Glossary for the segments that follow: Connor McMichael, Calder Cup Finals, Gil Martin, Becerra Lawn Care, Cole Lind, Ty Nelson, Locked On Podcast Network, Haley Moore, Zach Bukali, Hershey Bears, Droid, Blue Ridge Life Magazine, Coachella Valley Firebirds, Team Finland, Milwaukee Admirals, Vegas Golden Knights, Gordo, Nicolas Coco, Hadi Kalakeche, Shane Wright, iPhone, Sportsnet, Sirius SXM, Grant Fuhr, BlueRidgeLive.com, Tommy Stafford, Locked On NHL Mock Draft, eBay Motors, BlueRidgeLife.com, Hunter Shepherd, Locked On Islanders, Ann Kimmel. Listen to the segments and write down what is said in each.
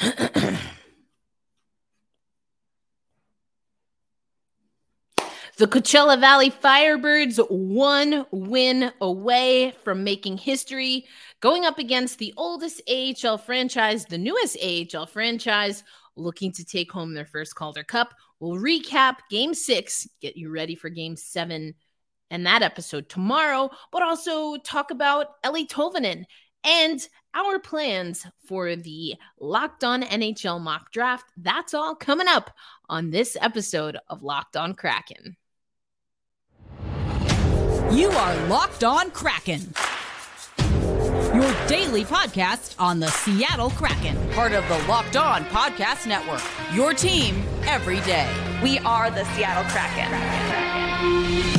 The Coachella Valley Firebirds, one win away from making history, going up against the oldest AHL franchise, the newest AHL franchise, looking to take home their first Calder Cup. We'll recap Game 6, get you ready for Game 7 and that episode tomorrow, but also talk about Eeli Tolvanen and our plans for the Locked On NHL mock draft. That's all coming up on this episode of Locked On Kraken. You are Locked On Kraken, your daily podcast on the Seattle Kraken, part of the Locked On Podcast Network, your team every day. We are the Seattle Kraken.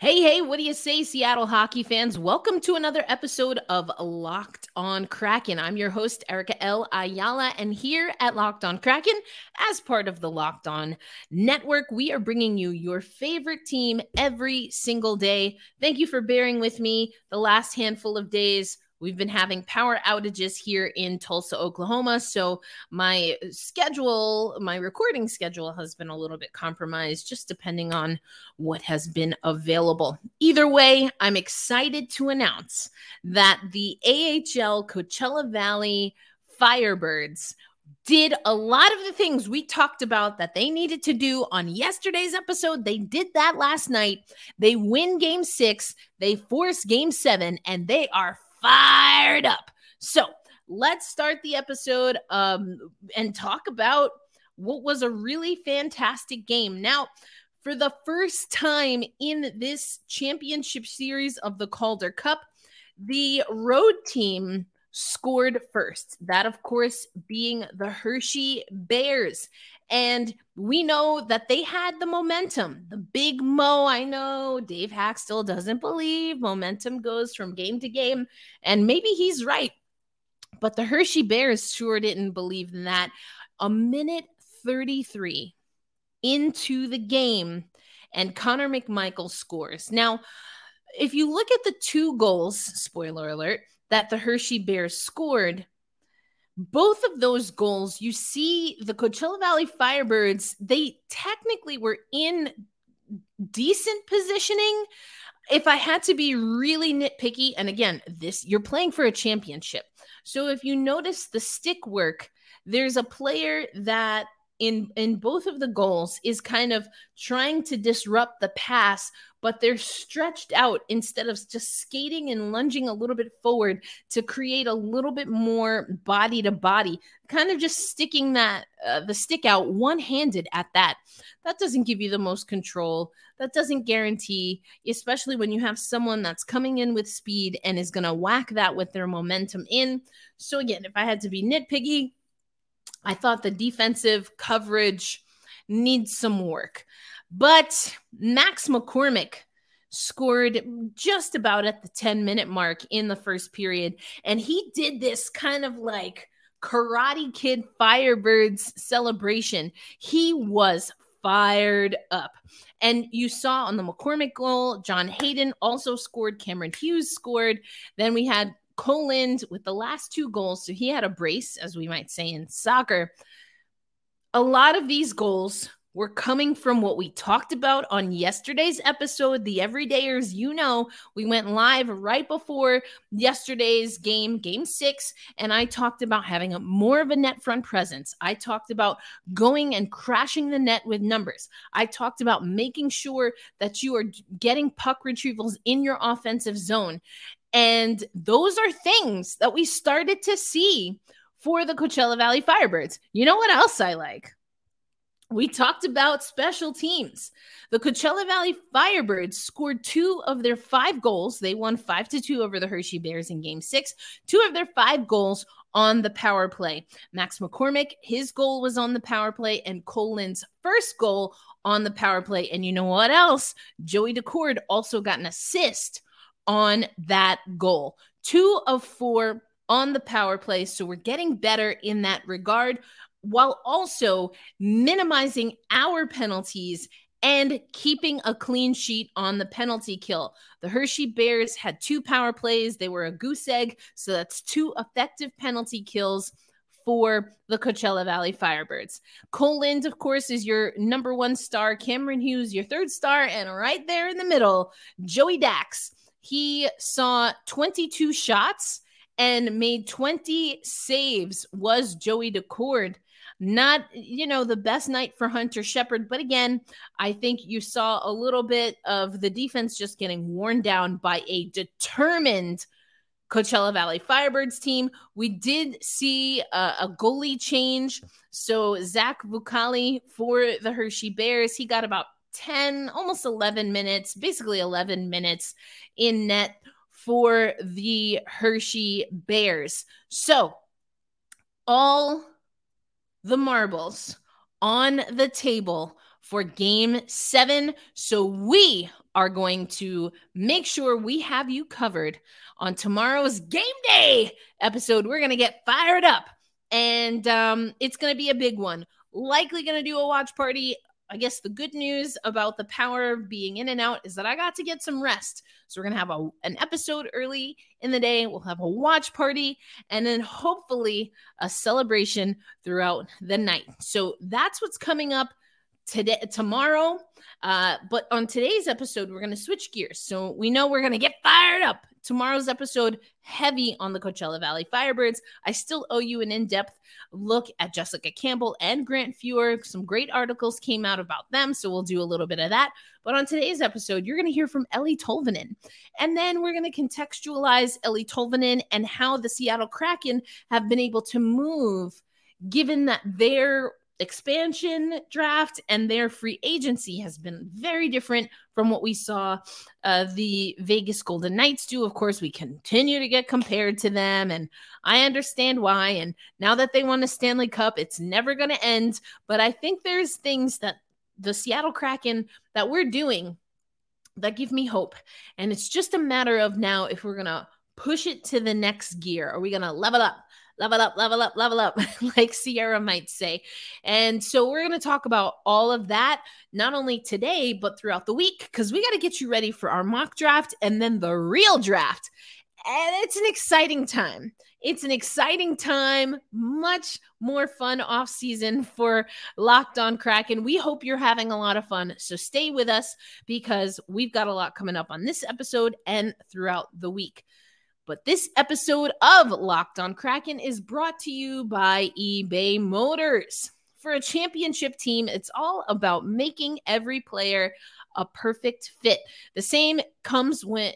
Hey, what do you say, Seattle hockey fans? Welcome to another episode of Locked On Kraken. I'm your host, Erica L. Ayala, and here at Locked On Kraken, as part of the Locked On Network, we are bringing you your favorite team every single day. Thank you for bearing with me the last handful of days. We've been having power outages here in Tulsa, Oklahoma, so my recording schedule has been a little bit compromised, just depending on what has been available. Either way, I'm excited to announce that the AHL Coachella Valley Firebirds did a lot of the things we talked about that they needed to do on yesterday's episode. They did that last night. They win Game 6, they force Game 7, and they are fired up. So let's start the episode and talk about what was a really fantastic game. Now, for the first time in this championship series of the Calder Cup, the road team scored first. That, of course, being the Hershey Bears. And we know that they had the momentum. The big Mo, I know Dave Hakstol doesn't believe momentum goes from game to game, and maybe he's right. But the Hershey Bears sure didn't believe in that. A minute 33 into the game, and Connor McMichael scores. Now, if you look at the two goals, spoiler alert, that the Hershey Bears scored, both of those goals, you see the Coachella Valley Firebirds, they technically were in decent positioning. If I had to be really nitpicky, and again, you're playing for a championship. So if you notice the stick work, there's a player that in both of the goals is kind of trying to disrupt the pass, but they're stretched out instead of just skating and lunging a little bit forward to create a little bit more body to body, kind of just sticking that the stick out one-handed at that. That doesn't give you the most control. That doesn't guarantee, especially when you have someone that's coming in with speed and is going to whack that with their momentum in. So again, if I had to be nitpicky, I thought the defensive coverage needs some work. But Max McCormick scored just about at the 10-minute mark in the first period. And he did this kind of like Karate Kid Firebirds celebration. He was fired up. And you saw on the McCormick goal, John Hayden also scored. Cameron Hughes scored. Then we had Cole Lind with the last two goals. So he had a brace, as we might say in soccer. A lot of these goals were coming from what we talked about on yesterday's episode, the Everydayers. You know, we went live right before yesterday's game, Game 6, and I talked about having more of a net front presence. I talked about going and crashing the net with numbers. I talked about making sure that you are getting puck retrievals in your offensive zone. And those are things that we started to see for the Coachella Valley Firebirds. You know what else I like? We talked about special teams. The Coachella Valley Firebirds scored 2 of their 5 goals. They won 5-2 over the Hershey Bears in Game 6. 2 of their 5 goals on the power play. Max McCormick, his goal was on the power play, and Cole Lind's first goal on the power play. And you know what else? Joey Daccord also got an assist on that goal. 2 of 4 on the power play. So we're getting better in that regard while also minimizing our penalties and keeping a clean sheet on the penalty kill. The Hershey Bears had 2 power plays. They were a goose egg. So that's 2 effective penalty kills for the Coachella Valley Firebirds. Cole Lind, of course, is your number 1 star. Cameron Hughes, your 3rd star. And right there in the middle, Joey Dax. He saw 22 shots and made 20 saves, was Joey Daccord. Not, the best night for Hunter Shepherd. But again, I think you saw a little bit of the defense just getting worn down by a determined Coachella Valley Firebirds team. We did see a goalie change. So Zach Bukali for the Hershey Bears, he got about 10, almost 11 minutes, basically 11 minutes in net for the Hershey Bears. So all the marbles on the table for Game 7. So we are going to make sure we have you covered on tomorrow's Game Day episode. We're going to get fired up, and it's going to be a big one. Likely going to do a watch party. I guess the good news about the power of being in and out is that I got to get some rest. So we're going to have an episode early in the day. We'll have a watch party and then hopefully a celebration throughout the night. So that's what's coming up today, tomorrow. But on today's episode, we're going to switch gears. So we know we're going to get fired up. Tomorrow's episode, heavy on the Coachella Valley Firebirds. I still owe you an in-depth look at Jessica Campbell and Grant Fuhr. Some great articles came out about them, so we'll do a little bit of that. But on today's episode, you're going to hear from Eeli Tolvanen. And then we're going to contextualize Eeli Tolvanen and how the Seattle Kraken have been able to move, given that their expansion draft and their free agency has been very different from what we saw the Vegas Golden Knights do. Of course, we continue to get compared to them, and I understand why. And now that they won a Stanley Cup, it's never going to end. But I think there's things that the Seattle Kraken that we're doing that give me hope. And it's just a matter of now if we're going to push it to the next gear. Are we going to level up? Level up, level up, level up, like Sierra might say. And so we're going to talk about all of that, not only today, but throughout the week, because we got to get you ready for our mock draft and then the real draft. And it's an exciting time. It's an exciting time, much more fun off season for Locked On Kraken. We hope you're having a lot of fun. So stay with us because we've got a lot coming up on this episode and throughout the week. But this episode of Locked On Kraken is brought to you by eBay Motors. For a championship team, it's all about making every player a perfect fit. The same comes when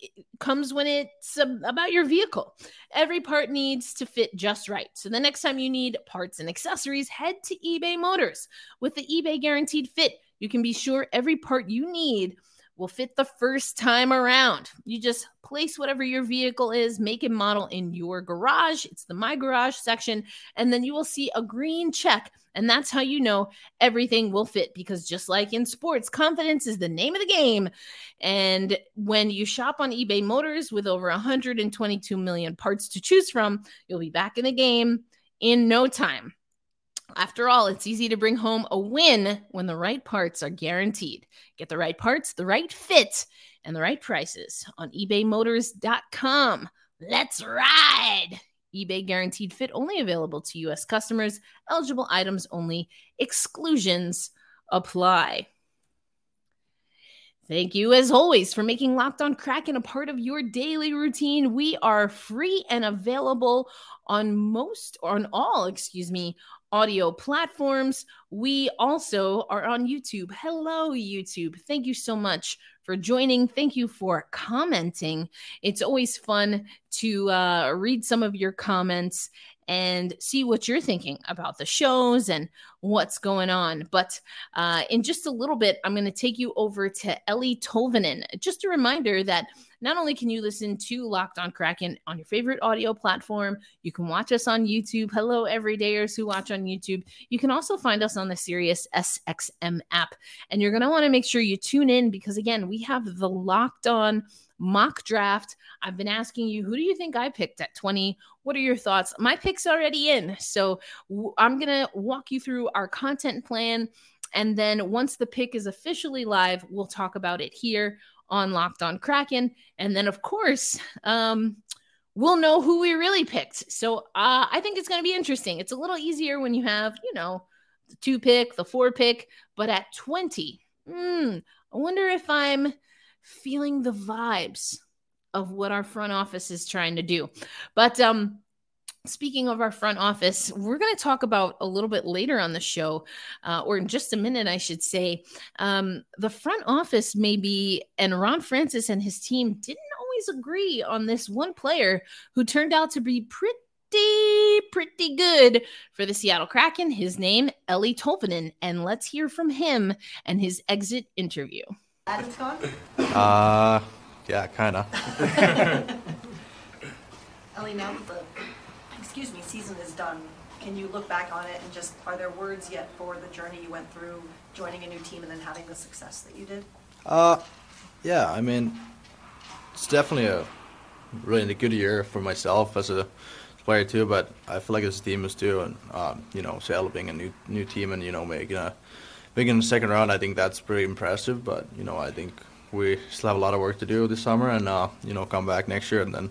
it's about your vehicle. Every part needs to fit just right. So the next time you need parts and accessories, head to eBay Motors. With the eBay Guaranteed Fit, you can be sure every part you need will fit the first time around. You just place whatever your vehicle is, make and model in your garage. It's the My Garage section. And then you will see a green check. And that's how you know everything will fit. Because just like in sports, confidence is the name of the game. And when you shop on eBay Motors with over 122 million parts to choose from, you'll be back in the game in no time. After all, it's easy to bring home a win when the right parts are guaranteed. Get the right parts, the right fit, and the right prices on ebaymotors.com. Let's ride! eBay Guaranteed Fit only available to U.S. customers. Eligible items only. Exclusions apply. Thank you, as always, for making Locked On Kraken a part of your daily routine. We are free and available on all audio platforms. We also are on YouTube. Hello, YouTube. Thank you so much for joining. Thank you for commenting. It's always fun to read some of your comments and see what you're thinking about the shows and what's going on. But in just a little bit, I'm going to take you over to Eeli Tolvanen. Just a reminder that not only can you listen to Locked on Kraken on your favorite audio platform, you can watch us on YouTube. Hello, everydayers who watch on YouTube. You can also find us on the Sirius SXM app. And you're going to want to make sure you tune in because, again, we have the Locked on mock draft. I've been asking you, who do you think I picked at 20? What are your thoughts? My pick's already in. So I'm going to walk you through our content plan. And then once the pick is officially live, we'll talk about it here on Locked on Kraken. And then, of course, we'll know who we really picked. So I think it's going to be interesting. It's a little easier when you have, you know, the 2 pick, the 4 pick. But at 20, I wonder if I'm feeling the vibes of what our front office is trying to do. But speaking of our front office, we're going to talk about a little bit later on the show, or in just a minute, I should say, the front office maybe, and Ron Francis and his team didn't always agree on this one player who turned out to be pretty good for the Seattle Kraken. His name, Eeli Tolvanen, and let's hear from him and his exit interview. Adam's gone? Yeah, kind of. Eeli, now the season is done. Can you look back on it and just, are there words yet for the journey you went through, joining a new team and then having the success that you did? Yeah, I mean, it's definitely a really good year for myself as a player too, but I feel like this team is too, and you know, Seattle being a new team and, you know, making the second round, I think that's pretty impressive. But, you know, I think we still have a lot of work to do this summer, and you know, come back next year, and then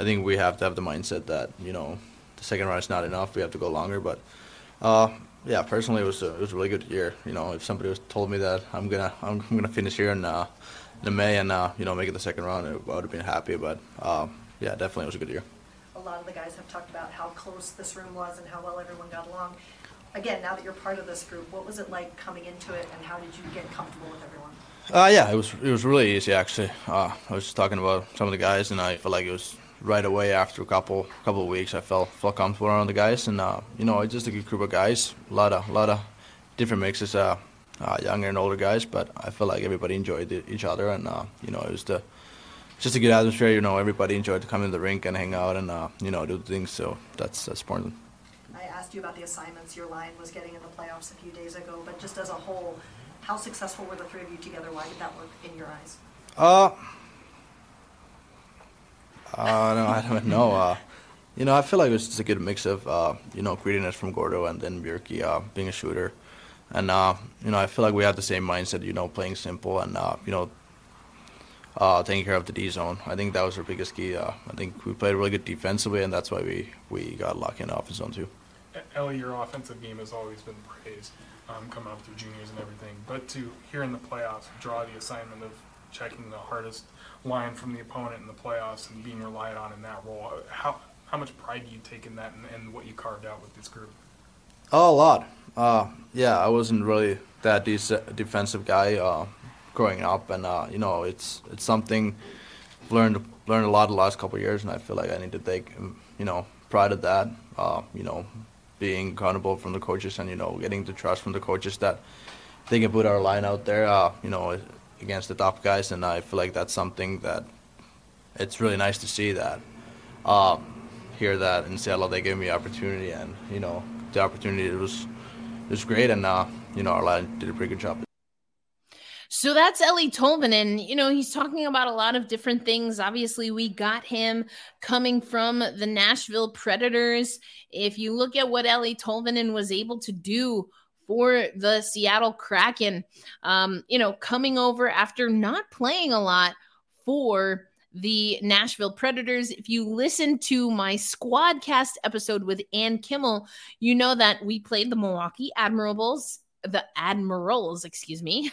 I think we have to have the mindset that, you know, the second round is not enough. We have to go longer. But yeah, personally, it was a really good year. You know, if somebody was told me that I'm gonna finish here in May and you know, make it the second round, I would have been happy. But yeah, definitely it was a good year. A lot of the guys have talked about how close this room was and how well everyone got along. Again, now that you're part of this group, what was it like coming into it, and how did you get comfortable with everyone? Yeah, it was really easy actually. I was just talking about some of the guys, and I felt like it was. Right away after a couple of weeks, I felt comfortable around the guys, and you know, it's just a good group of guys, a lot of different mixes, younger and older guys, but I feel like everybody enjoyed each other, and you know, it was just a good atmosphere. You know, everybody enjoyed to come in the rink and hang out and you know, do things, so that's important. I asked you about the assignments your line was getting in the playoffs a few days ago, but just as a whole, how successful were the three of you together? Why did that work in your eyes? No, I don't know. You know, I feel like it was just a good mix of, you know, greediness from Gordo and then Bjerke being a shooter. And, you know, I feel like we have the same mindset, you know, playing simple and, you know, taking care of the D zone. I think that was our biggest key. I think we played really good defensively, and that's why we got lucky in the offense zone too. Eeli, your offensive game has always been praised, coming up through juniors and everything. But to, here in the playoffs, draw the assignment of checking the hardest line from the opponent in the playoffs and being relied on in that role. How much pride do you take in that and what you carved out with this group? Oh, a lot. Yeah, I wasn't really that defensive guy growing up, and you know, it's something I've learned a lot the last couple of years, and I feel like I need to take, you know, pride of that. You know, being accountable from the coaches, and you know, getting the trust from the coaches that they can put our line out there. You know, against the top guys, and I feel like that's something that it's really nice to see that, hear that in Seattle. They gave me opportunity, and you know, the opportunity was great, and you know, our line did a pretty good job. So that's Eeli Tolvanen. You know, he's talking about a lot of different things. Obviously, we got him coming from the Nashville Predators. If you look at what Eeli Tolvanen was able to do for the Seattle Kraken, you know, coming over after not playing a lot for the Nashville Predators. If you listen to my Squadcast episode with Ann Kimmel, you know that we played the Milwaukee Admirals. The Admirals, excuse me,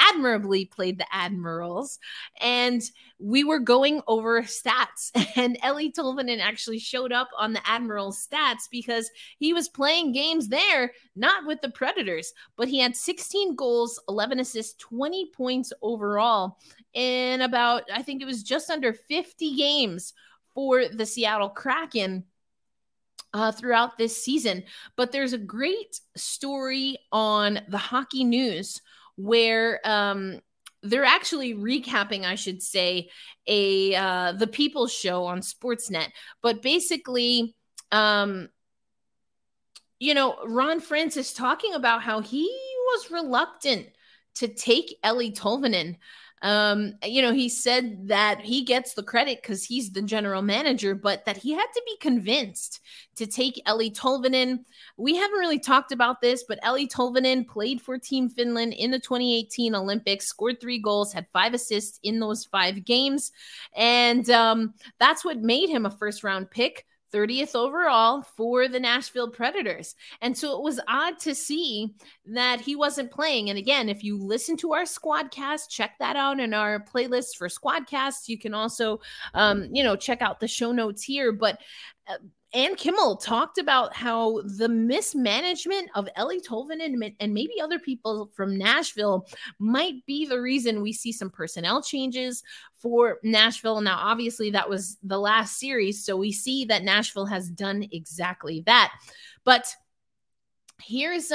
admirably played the Admirals, and we were going over stats, and Eeli Tolvanen actually showed up on the Admirals stats because he was playing games there, not with the Predators, but he had 16 goals, 11 assists, 20 points overall in about, I think it was just under 50 games for the Seattle Kraken. throughout this season. But there's a great story on the Hockey News where they're actually recapping, I should say, the People show on Sportsnet. But basically, Ron Francis talking about how he was reluctant to take Eeli Tolvanen. He said that he gets the credit because he's the general manager, but that he had to be convinced to take Eeli Tolvanen. We haven't really talked about this, but Eeli Tolvanen played for Team Finland in the 2018 Olympics, scored 3 goals, had 5 assists in those 5 games. And that's what made him a first-round pick, 30th overall for the Nashville Predators. And so it was odd to see that he wasn't playing. And again, if you listen to our Squadcast, check that out in our playlist for Squadcast. You can also, check out the show notes here. But Ann Kimmel talked about how the mismanagement of Eeli Tolvanen and maybe other people from Nashville might be the reason we see some personnel changes for Nashville. Now, obviously, that was the last series, so we see that Nashville has done exactly that. But here's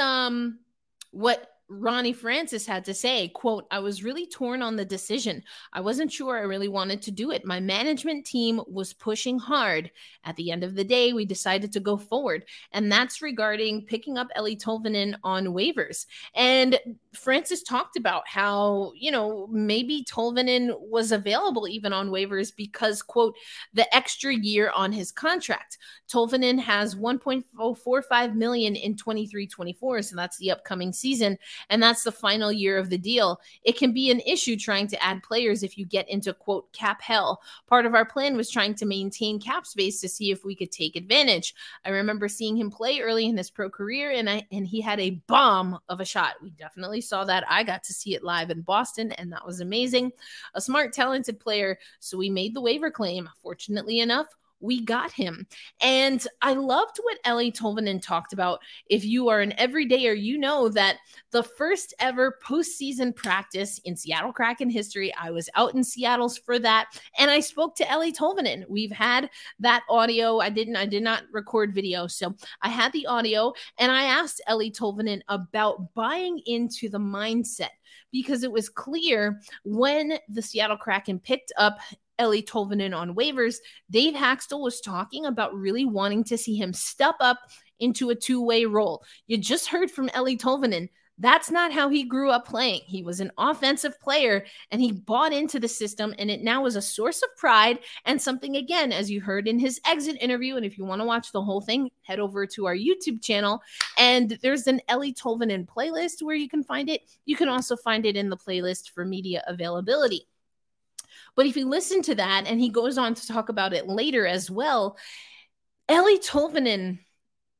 what Ronnie Francis had to say, quote, "I was really torn on the decision. I wasn't sure I really wanted to do it. My management team was pushing hard. At the end of the day, we decided to go forward." And that's regarding picking up Eeli Tolvanen on waivers. And Francis talked about how, maybe Tolvanen was available even on waivers because, quote, "the extra year on his contract." Tolvanen has $1.045 million in 23-24, so that's the upcoming season. And that's the final year of the deal. It can be an issue trying to add players if you get into, quote, cap hell. Part of our plan was trying to maintain cap space to see if we could take advantage. I remember seeing him play early in his pro career, and he had a bomb of a shot. We definitely saw that. I got to see it live in Boston, and that was amazing. A smart, talented player, so we made the waiver claim. Fortunately enough, we got him. And I loved what Eeli Tolvanen talked about. If you are an everydayer, you know that the first ever postseason practice in Seattle Kraken history, I was out in Seattle for that. And I spoke to Eeli Tolvanen. We've had that audio. I did not record video. So I had the audio and I asked Eeli Tolvanen about buying into the mindset, because it was clear when the Seattle Kraken picked up Eeli Tolvanen on waivers, Dave Hakstol was talking about really wanting to see him step up into a two-way role. You just heard from Eeli Tolvanen. That's not how he grew up playing. He was an offensive player, and he bought into the system, and it now is a source of pride and something, again, as you heard in his exit interview. And if you want to watch the whole thing, head over to our YouTube channel, and there's an Eeli Tolvanen playlist where you can find it. You can also find it in the playlist for media availability. But if you listen to that, and he goes on to talk about it later as well, Eeli Tolvanen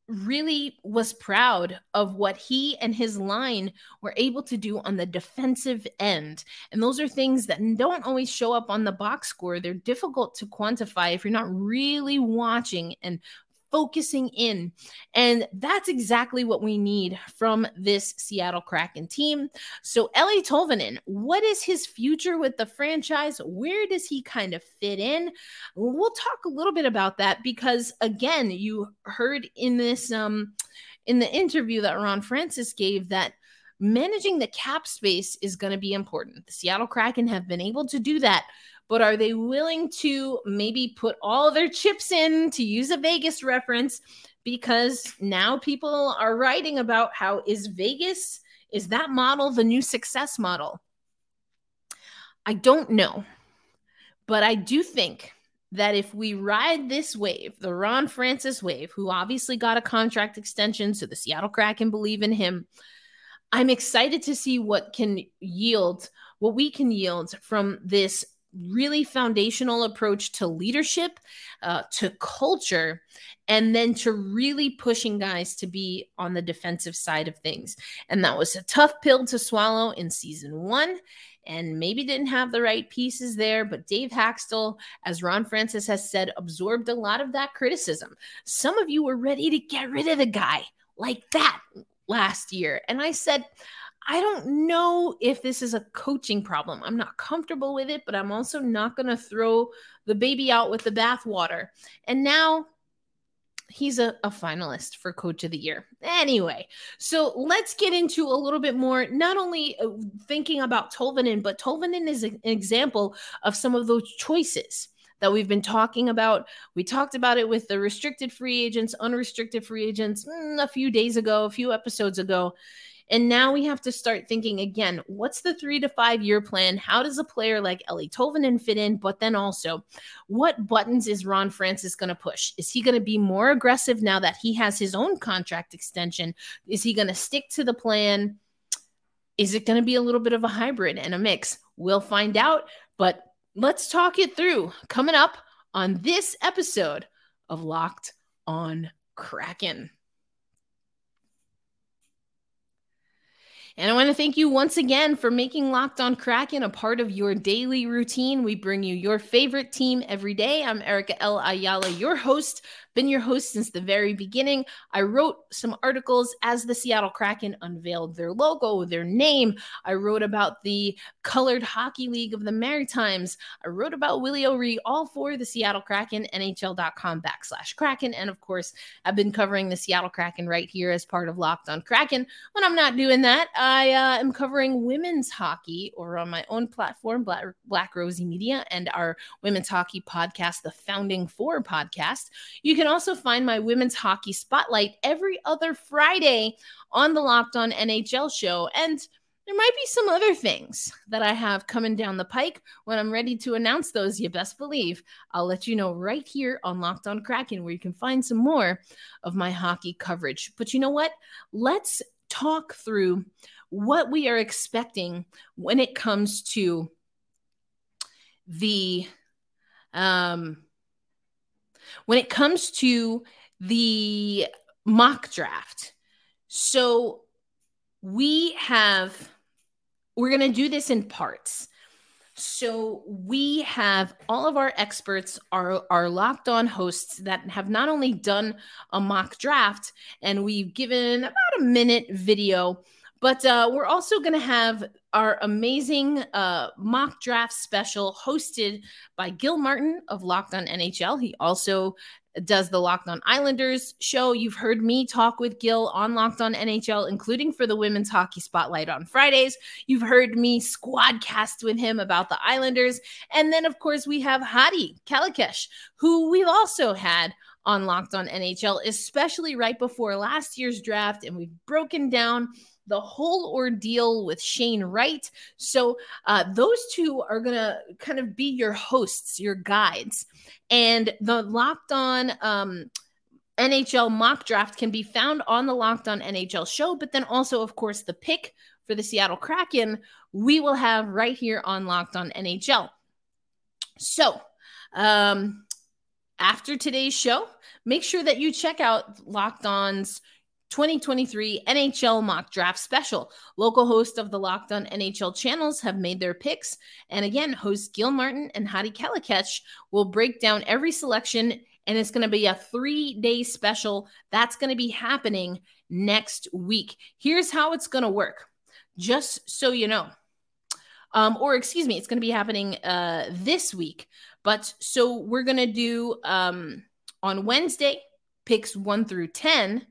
really was proud of what he and his line were able to do on the defensive end. And those are things that don't always show up on the box score. They're difficult to quantify if you're not really watching and focusing in. And that's exactly what we need from this Seattle Kraken team. So Eeli Tolvanen, what is his future with the franchise? Where does he kind of fit in? We'll talk a little bit about that because, again, you heard in this in the interview that Ron Francis gave that managing the cap space is going to be important. The Seattle Kraken have been able to do that, but are they willing to maybe put all their chips in, to use a Vegas reference, because now people are writing about how is that model the new success model? I don't know, but I do think that if we ride this wave, the Ron Francis wave, who obviously got a contract extension, so the Seattle Kraken believe in him, I'm excited to see what we can yield from this really foundational approach to leadership, to culture, and then to really pushing guys to be on the defensive side of things. And that was a tough pill to swallow in season 1, and maybe didn't have the right pieces there. But Dave Hakstol, as Ron Francis has said, absorbed a lot of that criticism. Some of you were ready to get rid of the guy like that last year. And I said, I don't know if this is a coaching problem. I'm not comfortable with it, but I'm also not going to throw the baby out with the bathwater. And now he's a finalist for Coach of the Year. Anyway, so let's get into a little bit more, not only thinking about Tolvanen, but Tolvanen is an example of some of those choices that we've been talking about. We talked about it with the restricted free agents, unrestricted free agents a few days ago, a few episodes ago. And now we have to start thinking again, what's the 3 to 5 year plan? How does a player like Eeli Tolvanen fit in? But then also, what buttons is Ron Francis going to push? Is he going to be more aggressive now that he has his own contract extension? Is he going to stick to the plan? Is it going to be a little bit of a hybrid and a mix? We'll find out, but let's talk it through coming up on this episode of Locked on Kraken. And I want to thank you once again for making Locked on Kraken a part of your daily routine. We bring you your favorite team every day. I'm Erica L. Ayala, your host. Been your host since the very beginning. I wrote some articles as the Seattle Kraken unveiled their logo, their name. I wrote about the Colored Hockey League of the Maritimes. I wrote about Willie O'Ree, all for the Seattle Kraken, NHL.com/Kraken. And of course, I've been covering the Seattle Kraken right here as part of Locked on Kraken. When I'm not doing that, I am covering women's hockey over on my own platform, Black Rosie Media, and our women's hockey podcast, the Founding Four podcast. You can also find my women's hockey spotlight every other Friday on the Locked On NHL show. And there might be some other things that I have coming down the pike. When I'm ready to announce those, you best believe I'll let you know right here on Locked On Kraken, where you can find some more of my hockey coverage. But you know what? Let's talk through what we are expecting when it comes to the mock draft. So we're going to do this in parts. So we have all of our experts, our Locked On hosts that have not only done a mock draft, and we've given about a minute video, but we're also going to have our amazing mock draft special hosted by Gil Martin of Locked On NHL. He also does the Locked On Islanders show. You've heard me talk with Gil on Locked On NHL, including for the Women's Hockey Spotlight on Fridays. You've heard me squadcast with him about the Islanders. And then, of course, we have Hadi Kalakeche, who we've also had on Locked On NHL, especially right before last year's draft. And we've broken down the whole ordeal with Shane Wright. So those two are going to kind of be your hosts, your guides. And the Locked On NHL mock draft can be found on the Locked On NHL show, but then also, of course, the pick for the Seattle Kraken, we will have right here on Locked On NHL. So after today's show, make sure that you check out Locked On's 2023 NHL mock draft special. Local hosts of the Locked On NHL channels have made their picks. And again, hosts Gil Martin and Hadi Kalakeche will break down every selection. And it's going to be a 3-day special that's going to be happening next week. Here's how it's going to work. Just so you know, it's going to be happening this week. But so we're going to do on Wednesday, picks 1 through 10.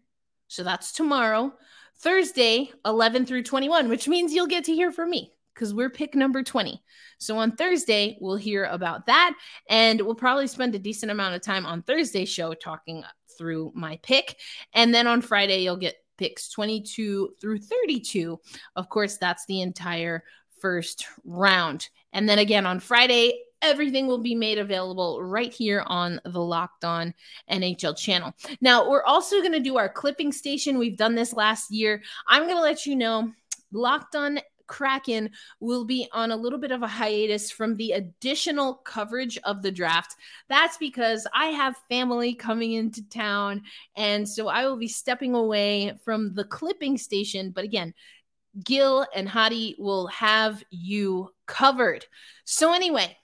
So that's tomorrow, Thursday, 11 through 21, which means you'll get to hear from me because we're pick number 20. So on Thursday, we'll hear about that. And we'll probably spend a decent amount of time on Thursday's show talking through my pick. And then on Friday, you'll get picks 22 through 32. Of course, that's the entire first round. And then again, on Friday, everything will be made available right here on the Locked On NHL channel. Now, we're also going to do our clipping station. We've done this last year. I'm going to let you know Locked On Kraken will be on a little bit of a hiatus from the additional coverage of the draft. That's because I have family coming into town, and so I will be stepping away from the clipping station. But again, Gil and Hadi will have you covered. So anyway,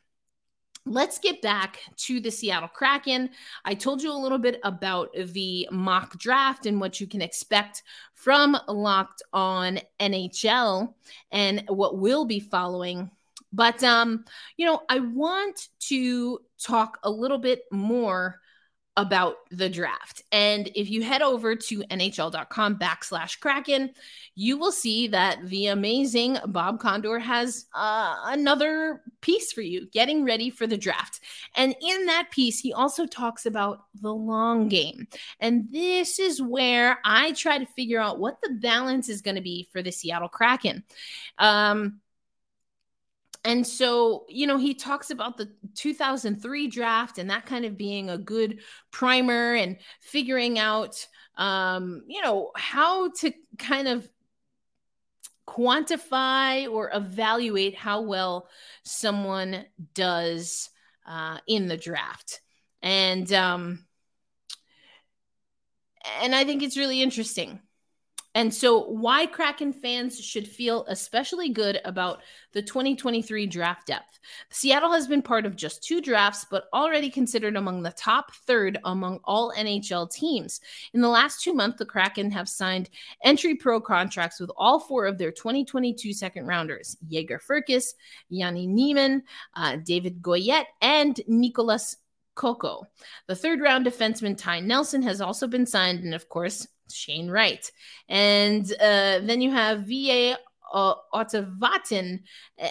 let's get back to the Seattle Kraken. I told you a little bit about the mock draft and what you can expect from Locked On NHL and what we'll be following. But, I want to talk a little bit more about the draft. And if you head over to nhl.com/Kraken, you will see that the amazing Bob Condor has another piece for you, getting ready for the draft. And in that piece, he also talks about the long game. And this is where I try to figure out what the balance is going to be for the Seattle Kraken. And so, you know, he talks about the 2003 draft and that kind of being a good primer and figuring out, you know, how to kind of quantify or evaluate how well someone does in the draft. And I think it's really interesting. And so why Kraken fans should feel especially good about the 2023 draft depth. Seattle has been part of just two drafts, but already considered among the top third among all NHL teams. In the last 2 months, the Kraken have signed entry pro contracts with all four of their 2022 second rounders, Jaeger Furkis, Yanni Niemann, David Goyette, and Nicolas Coco. The third round defenseman Ty Nelson has also been signed, and of course, Shane Wright. And then you have V.A. Otavatin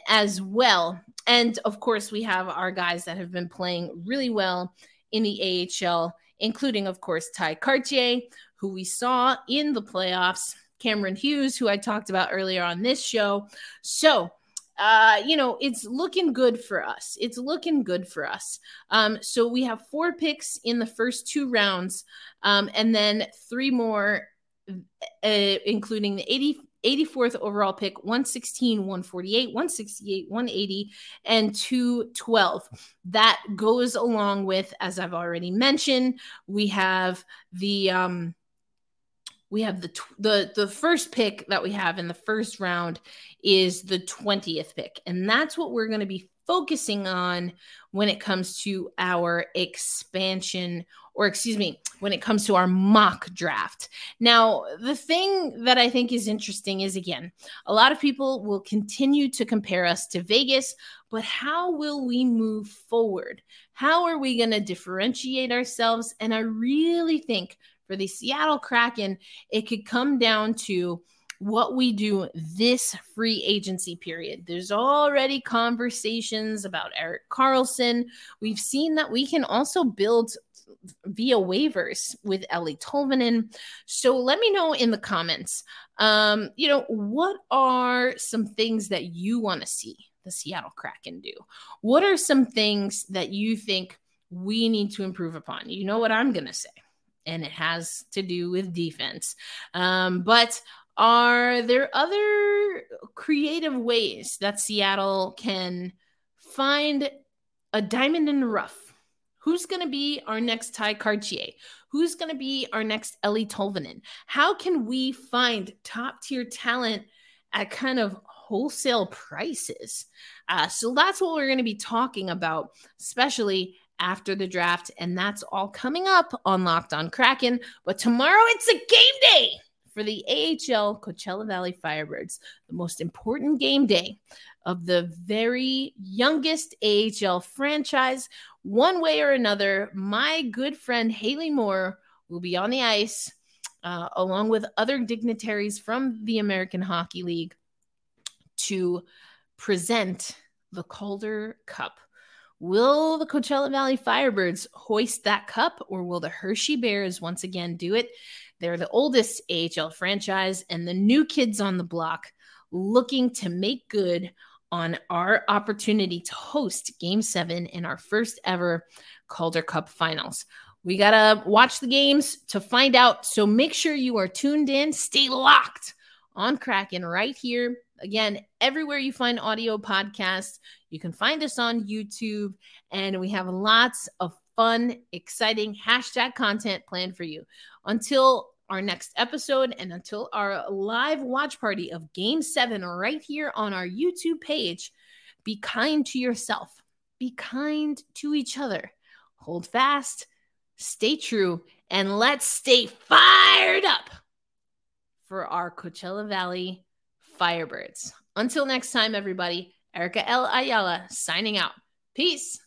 as well. And of course, we have our guys that have been playing really well in the AHL, including, of course, Ty Cartier, who we saw in the playoffs, Cameron Hughes, who I talked about earlier on this show. So, you know, it's looking good for us. It's looking good for us. So we have four picks in the first two rounds, and then three more, including the 84th overall pick, 116, 148, 168, 180, and 212. That goes along with, as I've already mentioned, we have the first pick that we have in the first round is the 20th pick. And that's what we're going to be focusing on when it comes to our expansion, or excuse me, when it comes to our mock draft. Now, the thing that I think is interesting is, again, a lot of people will continue to compare us to Vegas, but how will we move forward? How are we going to differentiate ourselves? And I really think for the Seattle Kraken, it could come down to what we do this free agency period. There's already conversations about Erik Karlsson. We've seen that we can also build via waivers with Eeli Tolvanen. So let me know in the comments, you know, what are some things that you want to see the Seattle Kraken do? What are some things that you think we need to improve upon? You know what I'm going to say, and it has to do with defense. But are there other creative ways that Seattle can find a diamond in the rough? Who's going to be our next Ty Cartier? Who's going to be our next Eeli Tolvanen? How can we find top-tier talent at kind of wholesale prices? So that's what we're going to be talking about, especially after the draft, and that's all coming up on Locked On Kraken. But tomorrow it's a game day for the AHL Coachella Valley Firebirds, the most important game day of the very youngest AHL franchise. One way or another, my good friend Haley Moore will be on the ice along with other dignitaries from the American Hockey League to present the Calder Cup. Will the Coachella Valley Firebirds hoist that cup, or will the Hershey Bears once again do it? They're the oldest AHL franchise and the new kids on the block, looking to make good on our opportunity to host Game 7 in our first ever Calder Cup Finals. We got to watch the games to find out, so make sure you are tuned in. Stay locked on Kraken right here. Again, everywhere you find audio podcasts, you can find us on YouTube, and we have lots of fun, exciting hashtag content planned for you. Until our next episode and until our live watch party of Game 7 right here on our YouTube page, be kind to yourself. Be kind to each other. Hold fast, stay true, and let's stay fired up for our Coachella Valley Firebirds. Until next time, everybody, Erica L. Ayala signing out. Peace.